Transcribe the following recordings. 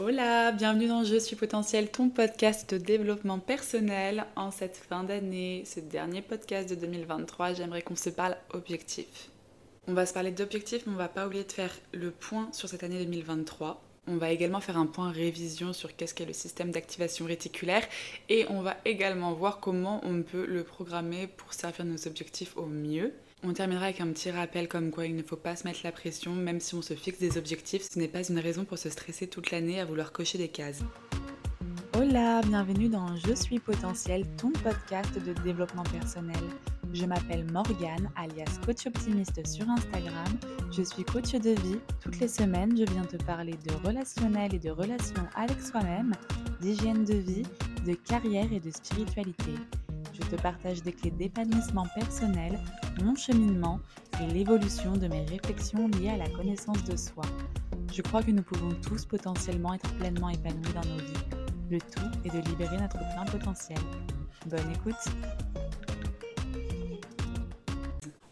Hola, bienvenue dans Je suis Potentiel, ton podcast de développement personnel. En cette fin d'année, ce dernier podcast de 2023, j'aimerais qu'on se parle objectif. On va se parler d'objectifs, mais on va pas oublier de faire le point sur cette année 2023. On va également faire un point révision sur qu'est-ce qu'est le système d'activation réticulaire et on va également voir comment on peut le programmer pour servir nos objectifs au mieux. On terminera avec un petit rappel comme quoi il ne faut pas se mettre la pression, même si on se fixe des objectifs, ce n'est pas une raison pour se stresser toute l'année à vouloir cocher des cases. Hola, bienvenue dans Je suis Potentiel, ton podcast de développement personnel. Je m'appelle Morgane, alias coach optimiste sur Instagram. Je suis coach de vie. Toutes les semaines, je viens te parler de relationnel et de relations avec soi-même, d'hygiène de vie, de carrière et de spiritualité. Je te partage des clés d'épanouissement personnel, mon cheminement et l'évolution de mes réflexions liées à la connaissance de soi. Je crois que nous pouvons tous potentiellement être pleinement épanouis dans nos vies. Le tout est de libérer notre plein potentiel. Bonne écoute!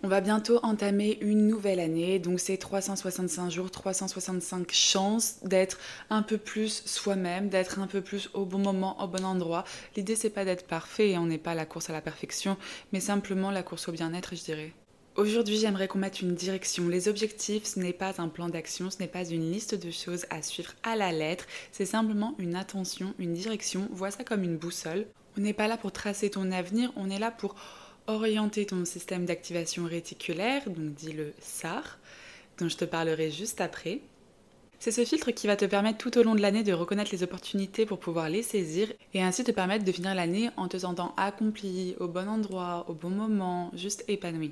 On va bientôt entamer une nouvelle année, donc c'est 365 jours, 365 chances d'être un peu plus soi-même, d'être un peu plus au bon moment, au bon endroit. L'idée c'est pas d'être parfait, on n'est pas à la course à la perfection, mais simplement la course au bien-être, je dirais. Aujourd'hui, j'aimerais qu'on mette une direction. Les objectifs, ce n'est pas un plan d'action, ce n'est pas une liste de choses à suivre à la lettre, c'est simplement une intention, une direction, vois ça comme une boussole. On n'est pas là pour tracer ton avenir, on est là pour orienter ton système d'activation réticulaire, donc dit le SMART, dont je te parlerai juste après. C'est ce filtre qui va te permettre tout au long de l'année de reconnaître les opportunités pour pouvoir les saisir et ainsi te permettre de finir l'année en te sentant accompli, au bon endroit, au bon moment, juste épanoui.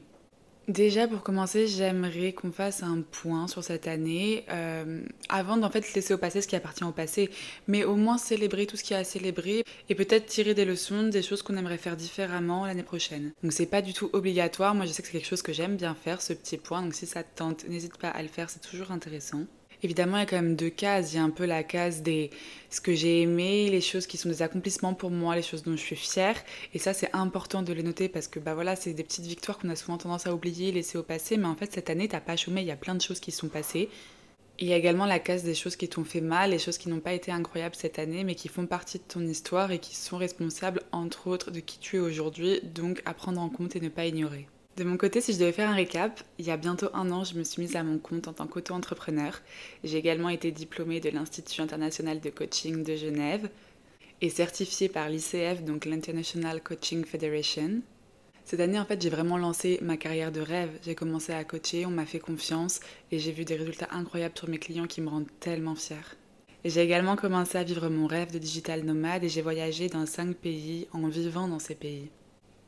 Déjà pour commencer, j'aimerais qu'on fasse un point sur cette année avant d'en fait laisser au passé ce qui appartient au passé, mais au moins célébrer tout ce qui a à célébrer et peut-être tirer des leçons, des choses qu'on aimerait faire différemment l'année prochaine. Donc c'est pas du tout obligatoire, moi je sais que c'est quelque chose que j'aime bien faire, ce petit point, donc si ça te tente, n'hésite pas à le faire, c'est toujours intéressant. Évidemment, il y a quand même deux cases. Il y a un peu la case des ce que j'ai aimé, les choses qui sont des accomplissements pour moi, les choses dont je suis fière. Et ça, c'est important de les noter parce que bah voilà, c'est des petites victoires qu'on a souvent tendance à oublier, laisser au passé. Mais en fait, cette année, t'as pas chômé, il y a plein de choses qui sont passées. Il y a également la case des choses qui t'ont fait mal, les choses qui n'ont pas été incroyables cette année, mais qui font partie de ton histoire et qui sont responsables, entre autres, de qui tu es aujourd'hui. Donc, à prendre en compte et ne pas ignorer. De mon côté, si je devais faire un récap, il y a bientôt un an, je me suis mise à mon compte en tant qu'auto-entrepreneur. J'ai également été diplômée de l'Institut international de coaching de Genève et certifiée par l'ICF, donc l'International Coaching Federation. Cette année, en fait, j'ai vraiment lancé ma carrière de rêve. J'ai commencé à coacher, on m'a fait confiance et j'ai vu des résultats incroyables sur mes clients qui me rendent tellement fière. Et j'ai également commencé à vivre mon rêve de digital nomade et j'ai voyagé dans 5 pays en vivant dans ces pays.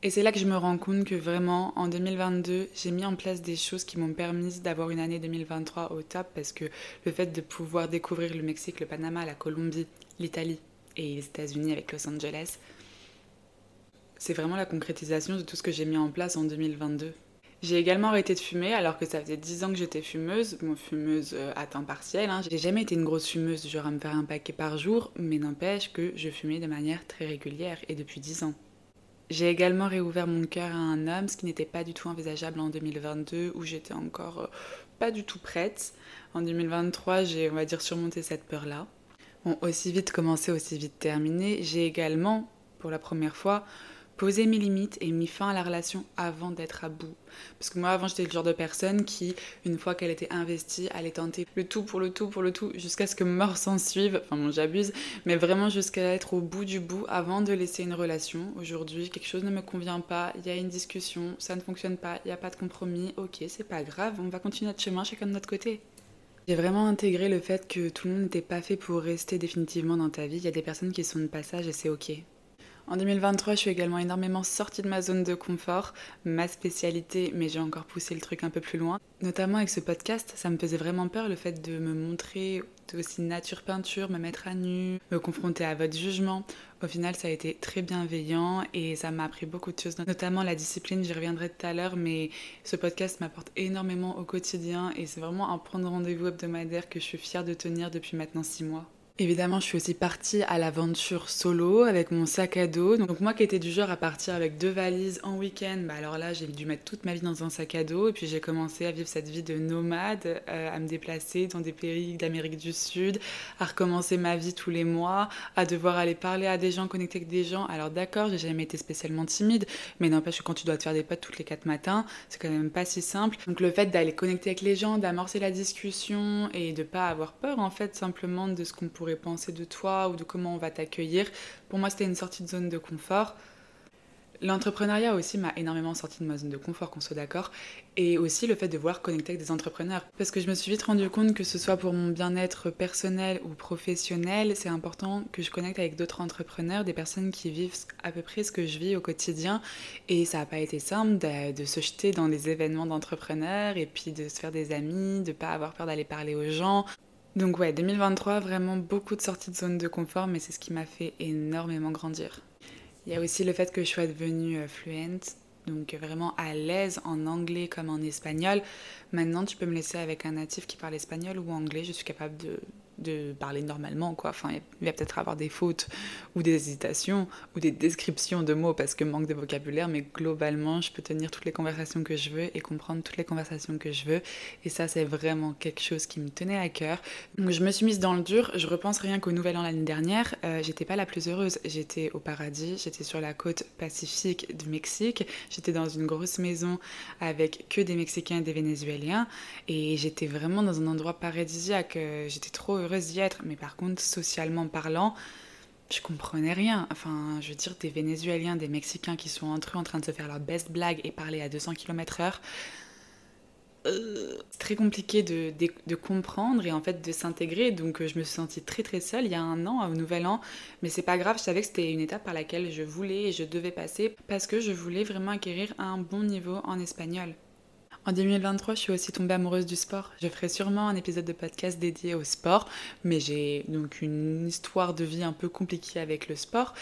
Et c'est là que je me rends compte que vraiment, en 2022, j'ai mis en place des choses qui m'ont permis d'avoir une année 2023 au top parce que le fait de pouvoir découvrir le Mexique, le Panama, la Colombie, l'Italie et les États-Unis avec Los Angeles, c'est vraiment la concrétisation de tout ce que j'ai mis en place en 2022. J'ai également arrêté de fumer alors que ça faisait 10 ans que j'étais fumeuse, fumeuse à temps partiel. J'ai jamais été une grosse fumeuse, genre à me faire un paquet par jour, mais n'empêche que je fumais de manière très régulière et depuis 10 ans. J'ai également réouvert mon cœur à un homme, ce qui n'était pas du tout envisageable en 2022, où j'étais encore pas du tout prête. En 2023, j'ai, on va dire, surmonté cette peur-là. Bon, aussi vite commencé, aussi vite terminé. J'ai également, pour la première fois, posé mes limites et mis fin à la relation avant d'être à bout. Parce que moi, avant, j'étais le genre de personne qui, une fois qu'elle était investie, allait tenter le tout pour le tout pour le tout, jusqu'à ce que mort s'en suive. Enfin bon, j'abuse, mais vraiment jusqu'à être au bout du bout avant de laisser une relation. Aujourd'hui, quelque chose ne me convient pas, il y a une discussion, ça ne fonctionne pas, il n'y a pas de compromis, ok, c'est pas grave, on va continuer notre chemin chacun de notre côté. J'ai vraiment intégré le fait que tout le monde n'était pas fait pour rester définitivement dans ta vie, il y a des personnes qui sont de passage et c'est ok. En 2023, je suis également énormément sortie de ma zone de confort, ma spécialité, mais j'ai encore poussé le truc un peu plus loin. Notamment avec ce podcast, ça me faisait vraiment peur le fait de me montrer aussi nature peinture, me mettre à nu, me confronter à votre jugement. Au final, ça a été très bienveillant et ça m'a appris beaucoup de choses, notamment la discipline, j'y reviendrai tout à l'heure, mais ce podcast m'apporte énormément au quotidien et c'est vraiment un point de rendez-vous hebdomadaire que je suis fière de tenir depuis maintenant 6 mois. Évidemment, je suis aussi partie à l'aventure solo avec mon sac à dos. Donc moi qui étais du genre à partir avec 2 valises en week-end, alors là j'ai dû mettre toute ma vie dans un sac à dos. Et puis j'ai commencé à vivre cette vie de nomade, à me déplacer dans des pays d'Amérique du Sud, à recommencer ma vie tous les mois, à devoir aller parler à des gens, connecter avec des gens. Alors d'accord, j'ai jamais été spécialement timide, mais n'empêche que quand tu dois te faire des potes toutes les 4 matins, c'est quand même pas si simple. Donc le fait d'aller connecter avec les gens, d'amorcer la discussion et de pas avoir peur en fait simplement de ce qu'on pourrait penser de toi ou de comment on va t'accueillir. Pour moi, c'était une sortie de zone de confort. L'entrepreneuriat aussi m'a énormément sorti de ma zone de confort, qu'on soit d'accord, et aussi le fait de vouloir connecter avec des entrepreneurs. Parce que je me suis vite rendu compte que ce soit pour mon bien-être personnel ou professionnel, c'est important que je connecte avec d'autres entrepreneurs, des personnes qui vivent à peu près ce que je vis au quotidien. Et ça n'a pas été simple de se jeter dans les événements d'entrepreneurs et puis de se faire des amis, de ne pas avoir peur d'aller parler aux gens. Donc ouais, 2023, vraiment beaucoup de sorties de zone de confort, mais c'est ce qui m'a fait énormément grandir. Il y a aussi le fait que je sois devenue fluente, donc vraiment à l'aise en anglais comme en espagnol. Maintenant, tu peux me laisser avec un natif qui parle espagnol ou anglais, je suis capable de parler normalement, quoi. Enfin, il va peut-être avoir des fautes ou des hésitations ou des descriptions de mots parce que manque de vocabulaire, mais globalement, je peux tenir toutes les conversations que je veux et comprendre toutes les conversations que je veux. Et ça, c'est vraiment quelque chose qui me tenait à cœur. Donc, je me suis mise dans le dur. Je repense rien qu'au Nouvel An l'année dernière. J'étais pas la plus heureuse. J'étais au paradis. J'étais sur la côte pacifique du Mexique. J'étais dans une grosse maison avec que des Mexicains et des Vénézuéliens. Et j'étais vraiment dans un endroit paradisiaque. J'étais trop heureuse d'y être, mais par contre socialement parlant, je comprenais rien. Enfin, je veux dire, des Vénézuéliens, des Mexicains qui sont entre eux en train de se faire leur best blague et parler à 200 km/h, c'est très compliqué de comprendre et en fait de s'intégrer. Donc je me suis sentie très très seule il y a 1 an, au Nouvel An, mais c'est pas grave, je savais que c'était une étape par laquelle je voulais et je devais passer parce que je voulais vraiment acquérir un bon niveau en espagnol. En 2023, je suis aussi tombée amoureuse du sport. Je ferai sûrement un épisode de podcast dédié au sport, mais j'ai donc une histoire de vie un peu compliquée avec le sport.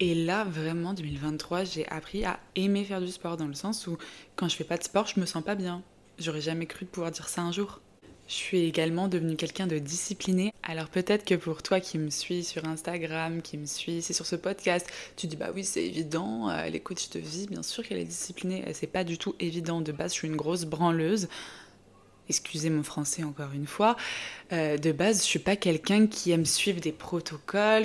Et là, vraiment, 2023, j'ai appris à aimer faire du sport, dans le sens où quand je fais pas de sport, je me sens pas bien. J'aurais jamais cru pouvoir dire ça un jour. Je suis également devenue quelqu'un de discipliné. Alors peut-être que pour toi qui me suis sur Instagram, qui me suis ici sur ce podcast, tu dis bah oui c'est évident, elle est coach de vie, bien sûr qu'elle est disciplinée. C'est pas du tout évident, de base je suis une grosse branleuse. Excusez mon français encore une fois. De base, je suis pas quelqu'un qui aime suivre des protocoles.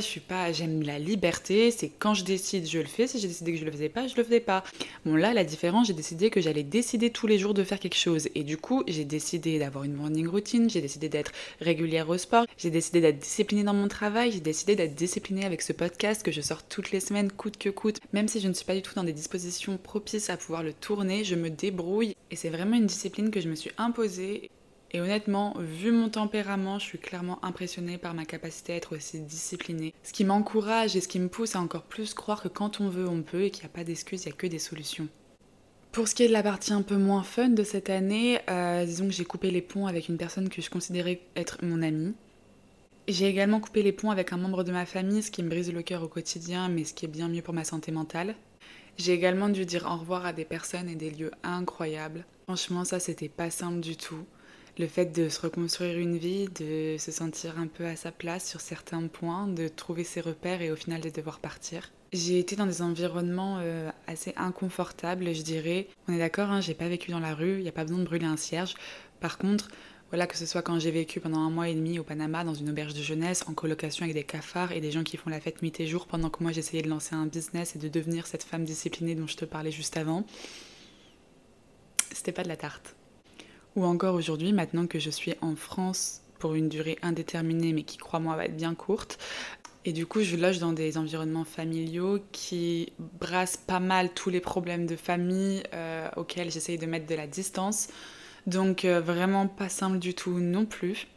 J'aime la liberté. C'est quand je décide, je le fais. Si j'ai décidé que je le faisais pas, je le faisais pas. Bon là, la différence, j'ai décidé que j'allais décider tous les jours de faire quelque chose. Et du coup, j'ai décidé d'avoir une morning routine. J'ai décidé d'être régulière au sport. J'ai décidé d'être disciplinée dans mon travail. J'ai décidé d'être disciplinée avec ce podcast que je sors toutes les semaines, coûte que coûte. Même si je ne suis pas du tout dans des dispositions propices à pouvoir le tourner, je me débrouille. Et c'est vraiment une discipline que je me suis imposée. Et honnêtement, vu mon tempérament, je suis clairement impressionnée par ma capacité à être aussi disciplinée. Ce qui m'encourage et ce qui me pousse à encore plus croire que quand on veut, on peut et qu'il n'y a pas d'excuses, il n'y a que des solutions. Pour ce qui est de la partie un peu moins fun de cette année, disons que j'ai coupé les ponts avec une personne que je considérais être mon amie. J'ai également coupé les ponts avec un membre de ma famille, ce qui me brise le cœur au quotidien, mais ce qui est bien mieux pour ma santé mentale. J'ai également dû dire au revoir à des personnes et des lieux incroyables. Franchement, ça, c'était pas simple du tout. Le fait de se reconstruire une vie, de se sentir un peu à sa place sur certains points, de trouver ses repères et au final de devoir partir. J'ai été dans des environnements assez inconfortables, je dirais. On est d'accord, j'ai pas vécu dans la rue, il n'y a pas besoin de brûler un cierge. Par contre, voilà, que ce soit quand j'ai vécu pendant 1 mois et demi au Panama, dans une auberge de jeunesse, en colocation avec des cafards et des gens qui font la fête nuit et jour, pendant que moi j'essayais de lancer un business et de devenir cette femme disciplinée dont je te parlais juste avant, c'était pas de la tarte. Ou encore aujourd'hui, maintenant que je suis en France pour une durée indéterminée, mais qui, crois-moi, va être bien courte, et du coup je loge dans des environnements familiaux qui brassent pas mal tous les problèmes de famille auxquels j'essaye de mettre de la distance. Donc vraiment pas simple du tout non plus.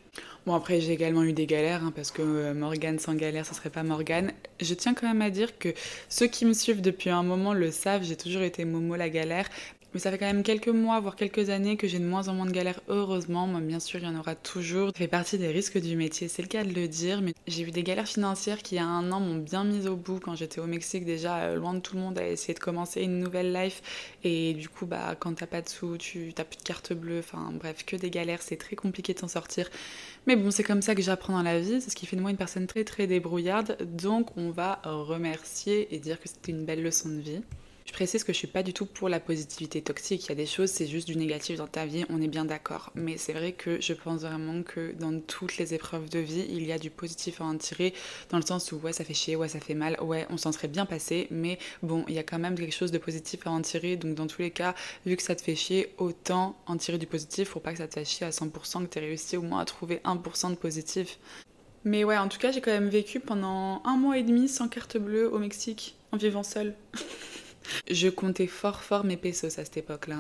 Bon après j'ai également eu des galères parce que Morgane sans galère ça serait pas Morgane. Je tiens quand même à dire que ceux qui me suivent depuis un moment le savent, j'ai toujours été Momo la galère. Mais ça fait quand même quelques mois, voire quelques années que j'ai de moins en moins de galères, heureusement. Moi, bien sûr, il y en aura toujours. Ça fait partie des risques du métier, c'est le cas de le dire. Mais j'ai eu des galères financières qui, il y a un an, m'ont bien mise au bout quand j'étais au Mexique, déjà loin de tout le monde, à essayer de commencer une nouvelle life. Et du coup, bah, quand t'as pas de sous, t'as plus de carte bleue, enfin bref, que des galères, c'est très compliqué de s'en sortir. Mais bon, c'est comme ça que j'apprends dans la vie, c'est ce qui fait de moi une personne très très débrouillarde. Donc on va remercier et dire que c'était une belle leçon de vie. Je précise que je suis pas du tout pour la positivité toxique, il y a des choses, c'est juste du négatif dans ta vie, on est bien d'accord. Mais c'est vrai que je pense vraiment que dans toutes les épreuves de vie, il y a du positif à en tirer, dans le sens où ouais ça fait chier, ouais ça fait mal, ouais on s'en serait bien passé, mais bon il y a quand même quelque chose de positif à en tirer, donc dans tous les cas, vu que ça te fait chier, autant en tirer du positif pour pas que ça te fasse chier à 100%, que t'aies réussi au moins à trouver 1% de positif. Mais ouais, en tout cas j'ai quand même vécu pendant 1 mois et demi sans carte bleue au Mexique, en vivant seule. Je comptais fort mes pesos à cette époque-là.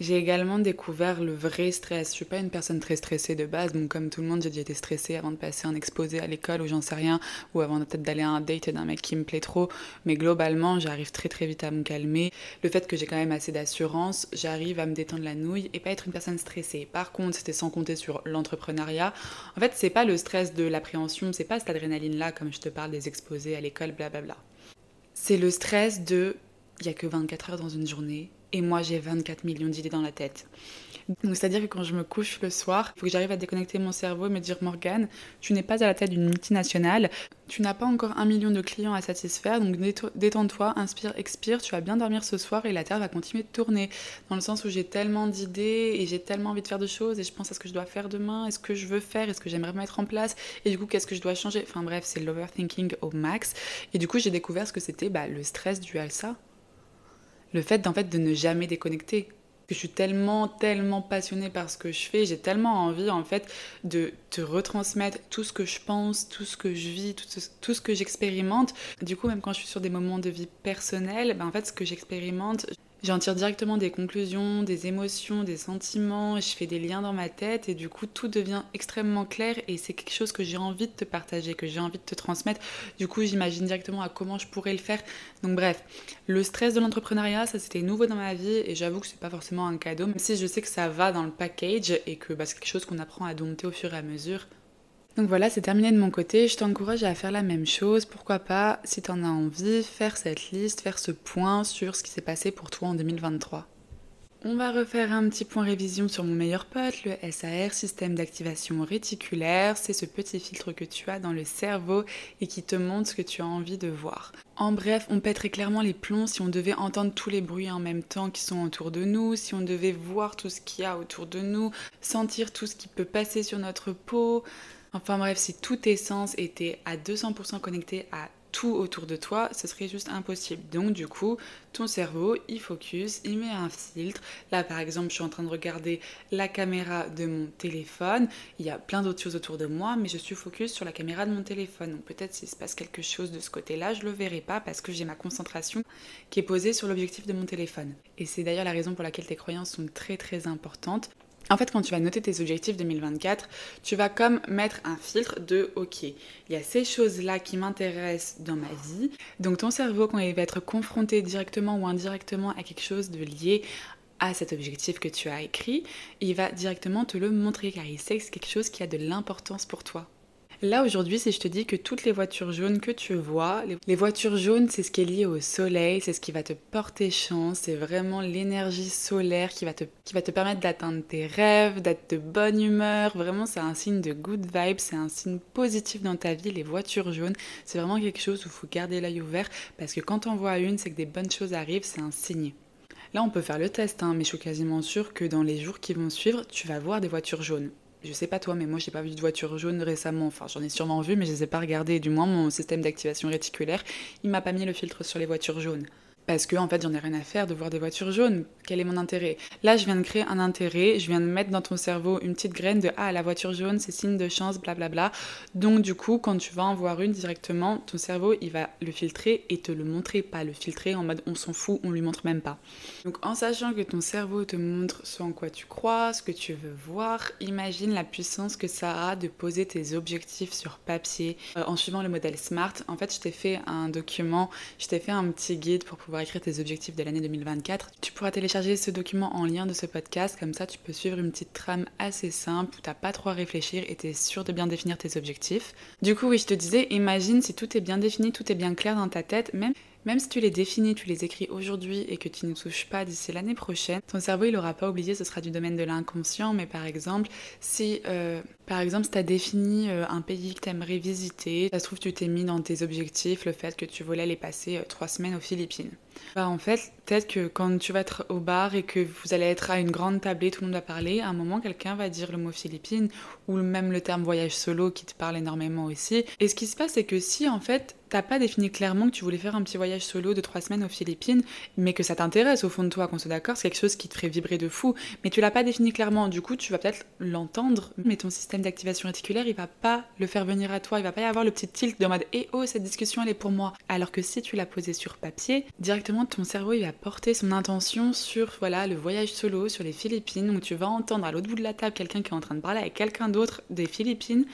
J'ai également découvert le vrai stress. Je suis pas une personne très stressée de base, donc comme tout le monde, j'ai déjà été stressée avant de passer un exposé à l'école ou j'en sais rien, ou avant peut-être d'aller à un date d'un mec qui me plaît trop, mais globalement, j'arrive très très vite à me calmer. Le fait que j'ai quand même assez d'assurance, j'arrive à me détendre la nouille et pas être une personne stressée. Par contre, c'était sans compter sur l'entrepreneuriat. En fait, c'est pas le stress de l'appréhension, c'est pas cette adrénaline-là, comme je te parle des exposés à l'école, blablabla. C'est le stress de... Il n'y a que 24 heures dans une journée et moi j'ai 24 millions d'idées dans la tête. Donc c'est-à-dire que quand je me couche le soir, il faut que j'arrive à déconnecter mon cerveau et me dire Morgane, tu n'es pas à la tête d'une multinationale, tu n'as pas encore 1 million de clients à satisfaire, donc détends-toi, inspire, expire, tu vas bien dormir ce soir et la terre va continuer de tourner. Dans le sens où j'ai tellement d'idées et j'ai tellement envie de faire de choses et je pense à ce que je dois faire demain, est-ce que je veux faire, est-ce que j'aimerais mettre en place et du coup qu'est-ce que je dois changer. Enfin bref, c'est l'overthinking au max et du coup j'ai découvert ce que c'était le stress dû à ça. Le fait, de ne jamais déconnecter. Que je suis tellement passionnée par ce que je fais, j'ai tellement envie de te retransmettre tout ce que je pense, tout ce que je vis, tout ce que j'expérimente. Du coup, même quand je suis sur des moments de vie personnelle, ce que j'expérimente, j'en tire directement des conclusions, des émotions, des sentiments, je fais des liens dans ma tête et du coup tout devient extrêmement clair et c'est quelque chose que j'ai envie de te partager, que j'ai envie de te transmettre. Du coup j'imagine directement à comment je pourrais le faire. Donc bref, le stress de l'entrepreneuriat, ça c'était nouveau dans ma vie et j'avoue que c'est pas forcément un cadeau, même si je sais que ça va dans le package et que c'est quelque chose qu'on apprend à dompter au fur et à mesure. Donc voilà, c'est terminé de mon côté, je t'encourage à faire la même chose, pourquoi pas, si t'en as envie, faire cette liste, faire ce point sur ce qui s'est passé pour toi en 2023. On va refaire un petit point révision sur mon meilleur pote, le SAR, système d'activation réticulaire. C'est ce petit filtre que tu as dans le cerveau et qui te montre ce que tu as envie de voir. En bref, on pèterait clairement les plombs si on devait entendre tous les bruits en même temps qui sont autour de nous, si on devait voir tout ce qu'il y a autour de nous, sentir tout ce qui peut passer sur notre peau. Enfin bref, si tous tes sens étaient à 200% connectés à tout autour de toi, ce serait juste impossible. Donc du coup, ton cerveau, il focus, il met un filtre. Là par exemple, je suis en train de regarder la caméra de mon téléphone. Il y a plein d'autres choses autour de moi, mais je suis focus sur la caméra de mon téléphone. Donc peut-être s'il se passe quelque chose de ce côté-là, je le verrai pas parce que j'ai ma concentration qui est posée sur l'objectif de mon téléphone. Et c'est d'ailleurs la raison pour laquelle tes croyances sont très très importantes. En fait, quand tu vas noter tes objectifs 2024, tu vas comme mettre un filtre de « Ok, il y a ces choses-là qui m'intéressent dans ma vie ». Donc ton cerveau, quand il va être confronté directement ou indirectement à quelque chose de lié à cet objectif que tu as écrit, il va directement te le montrer car il sait que c'est quelque chose qui a de l'importance pour toi. Là aujourd'hui, si je te dis que toutes les voitures jaunes que tu vois, les voitures jaunes c'est ce qui est lié au soleil, c'est ce qui va te porter chance, c'est vraiment l'énergie solaire qui va te permettre d'atteindre tes rêves, d'être de bonne humeur, vraiment c'est un signe de good vibe, c'est un signe positif dans ta vie, les voitures jaunes, c'est vraiment quelque chose où il faut garder l'œil ouvert parce que quand on voit une, c'est que des bonnes choses arrivent, c'est un signe. Là on peut faire le test, mais je suis quasiment sûre que dans les jours qui vont suivre, tu vas voir des voitures jaunes. Je sais pas toi, mais moi j'ai pas vu de voiture jaune récemment. Enfin, j'en ai sûrement vu, mais je les ai pas regardées. Du moins, mon système d'activation réticulaire, il m'a pas mis le filtre sur les voitures jaunes. Parce que, en fait, j'en ai rien à faire de voir des voitures jaunes. Quel est mon intérêt ? Là, je viens de créer un intérêt. Je viens de mettre dans ton cerveau une petite graine de « Ah, la voiture jaune, c'est signe de chance, blablabla ». Donc, du coup, quand tu vas en voir une directement, ton cerveau, il va le filtrer et te le montrer. Pas le filtrer en mode « On s'en fout, on lui montre même pas ». Donc, en sachant que ton cerveau te montre ce en quoi tu crois, ce que tu veux voir, imagine la puissance que ça a de poser tes objectifs sur papier en suivant le modèle SMART. En fait, je t'ai fait un document, je t'ai fait un petit guide pour pouvoir pouvoir écrire tes objectifs de l'année 2024. Tu pourras télécharger ce document en lien de ce podcast, comme ça tu peux suivre une petite trame assez simple où t'as pas trop à réfléchir et t'es sûr de bien définir tes objectifs. Du coup, oui, je te disais, imagine si tout est bien défini, tout est bien clair dans ta tête, même si tu les définis, tu les écris aujourd'hui et que tu ne touches pas d'ici l'année prochaine, ton cerveau il n'aura pas oublié, ce sera du domaine de l'inconscient, mais par exemple, si tu as défini un pays que tu aimerais visiter, ça se trouve tu t'es mis dans tes objectifs le fait que tu voulais aller passer 3 semaines aux Philippines. Bah en fait, peut-être que quand tu vas être au bar et que vous allez être à une grande tablée, tout le monde va parler, à un moment quelqu'un va dire le mot Philippines ou même le terme voyage solo qui te parle énormément aussi. Et ce qui se passe c'est que si en fait t'as pas défini clairement que tu voulais faire un petit voyage solo de 3 semaines aux Philippines, mais que ça t'intéresse au fond de toi, qu'on soit d'accord, c'est quelque chose qui te ferait vibrer de fou, mais tu l'as pas défini clairement, du coup tu vas peut-être l'entendre, mais ton système d'activation réticulaire il va pas le faire venir à toi, il va pas y avoir le petit tilt de mode eh oh cette discussion elle est pour moi, alors que si tu l'as posée sur papier, directement ton cerveau il va porter son intention sur voilà le voyage solo, sur les Philippines, donc tu vas entendre à l'autre bout de la table quelqu'un qui est en train de parler avec quelqu'un d'autre des Philippines.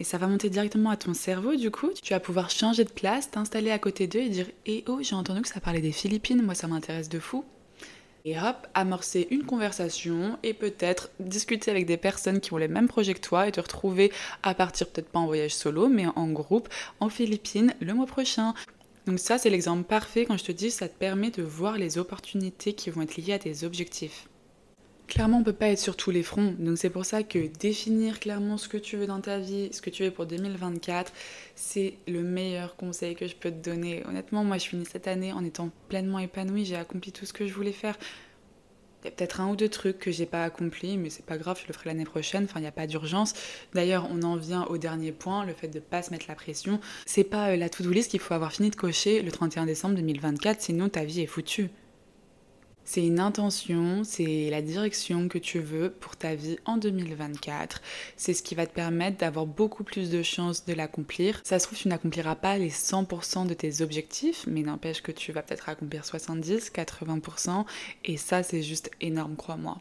Et ça va monter directement à ton cerveau, du coup, tu vas pouvoir changer de place, t'installer à côté d'eux et dire « Eh oh, j'ai entendu que ça parlait des Philippines, moi ça m'intéresse de fou ». Et hop, amorcer une conversation et peut-être discuter avec des personnes qui ont les mêmes projets que toi et te retrouver à partir, peut-être pas en voyage solo, mais en groupe, en Philippines, le mois prochain. Donc ça, c'est l'exemple parfait quand je te dis ça te permet de voir les opportunités qui vont être liées à tes objectifs. Clairement, on peut pas être sur tous les fronts, donc c'est pour ça que définir clairement ce que tu veux dans ta vie, ce que tu veux pour 2024, c'est le meilleur conseil que je peux te donner. Honnêtement, moi je finis cette année en étant pleinement épanouie, j'ai accompli tout ce que je voulais faire. Il y a peut-être 1 ou 2 trucs que j'ai pas accompli, mais c'est pas grave, je le ferai l'année prochaine, enfin il n'y a pas d'urgence. D'ailleurs, on en vient au dernier point, le fait de pas se mettre la pression. C'est pas la to-do list qu'il faut avoir fini de cocher le 31 décembre 2024, sinon ta vie est foutue. C'est une intention, c'est la direction que tu veux pour ta vie en 2024. C'est ce qui va te permettre d'avoir beaucoup plus de chances de l'accomplir. Ça se trouve, tu n'accompliras pas les 100% de tes objectifs, mais n'empêche que tu vas peut-être accomplir 70%, 80%, et ça, c'est juste énorme, crois-moi.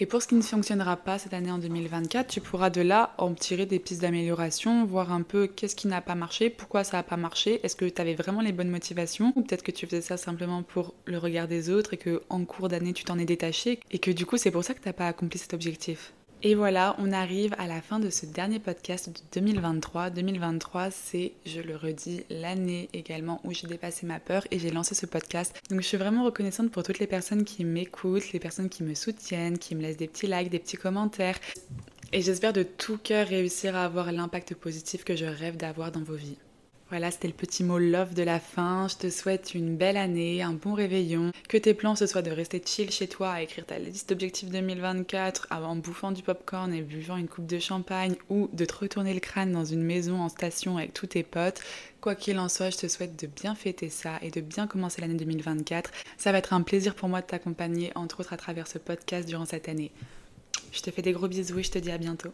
Et pour ce qui ne fonctionnera pas cette année en 2024, tu pourras de là en tirer des pistes d'amélioration, voir un peu qu'est-ce qui n'a pas marché, pourquoi ça n'a pas marché, est-ce que tu avais vraiment les bonnes motivations, ou peut-être que tu faisais ça simplement pour le regard des autres et que en cours d'année tu t'en es détaché et que du coup c'est pour ça que tu n'as pas accompli cet objectif. Et voilà, on arrive à la fin de ce dernier podcast de 2023. 2023, c'est, je le redis, l'année également où j'ai dépassé ma peur et j'ai lancé ce podcast. Donc je suis vraiment reconnaissante pour toutes les personnes qui m'écoutent, les personnes qui me soutiennent, qui me laissent des petits likes, des petits commentaires. Et j'espère de tout cœur réussir à avoir l'impact positif que je rêve d'avoir dans vos vies. Voilà, c'était le petit mot love de la fin. Je te souhaite une belle année, un bon réveillon. Que tes plans, ce soit de rester chill chez toi, à écrire ta liste d'objectifs 2024 en bouffant du popcorn et buvant une coupe de champagne ou de te retourner le crâne dans une maison en station avec tous tes potes. Quoi qu'il en soit, je te souhaite de bien fêter ça et de bien commencer l'année 2024. Ça va être un plaisir pour moi de t'accompagner, entre autres à travers ce podcast durant cette année. Je te fais des gros bisous et je te dis à bientôt.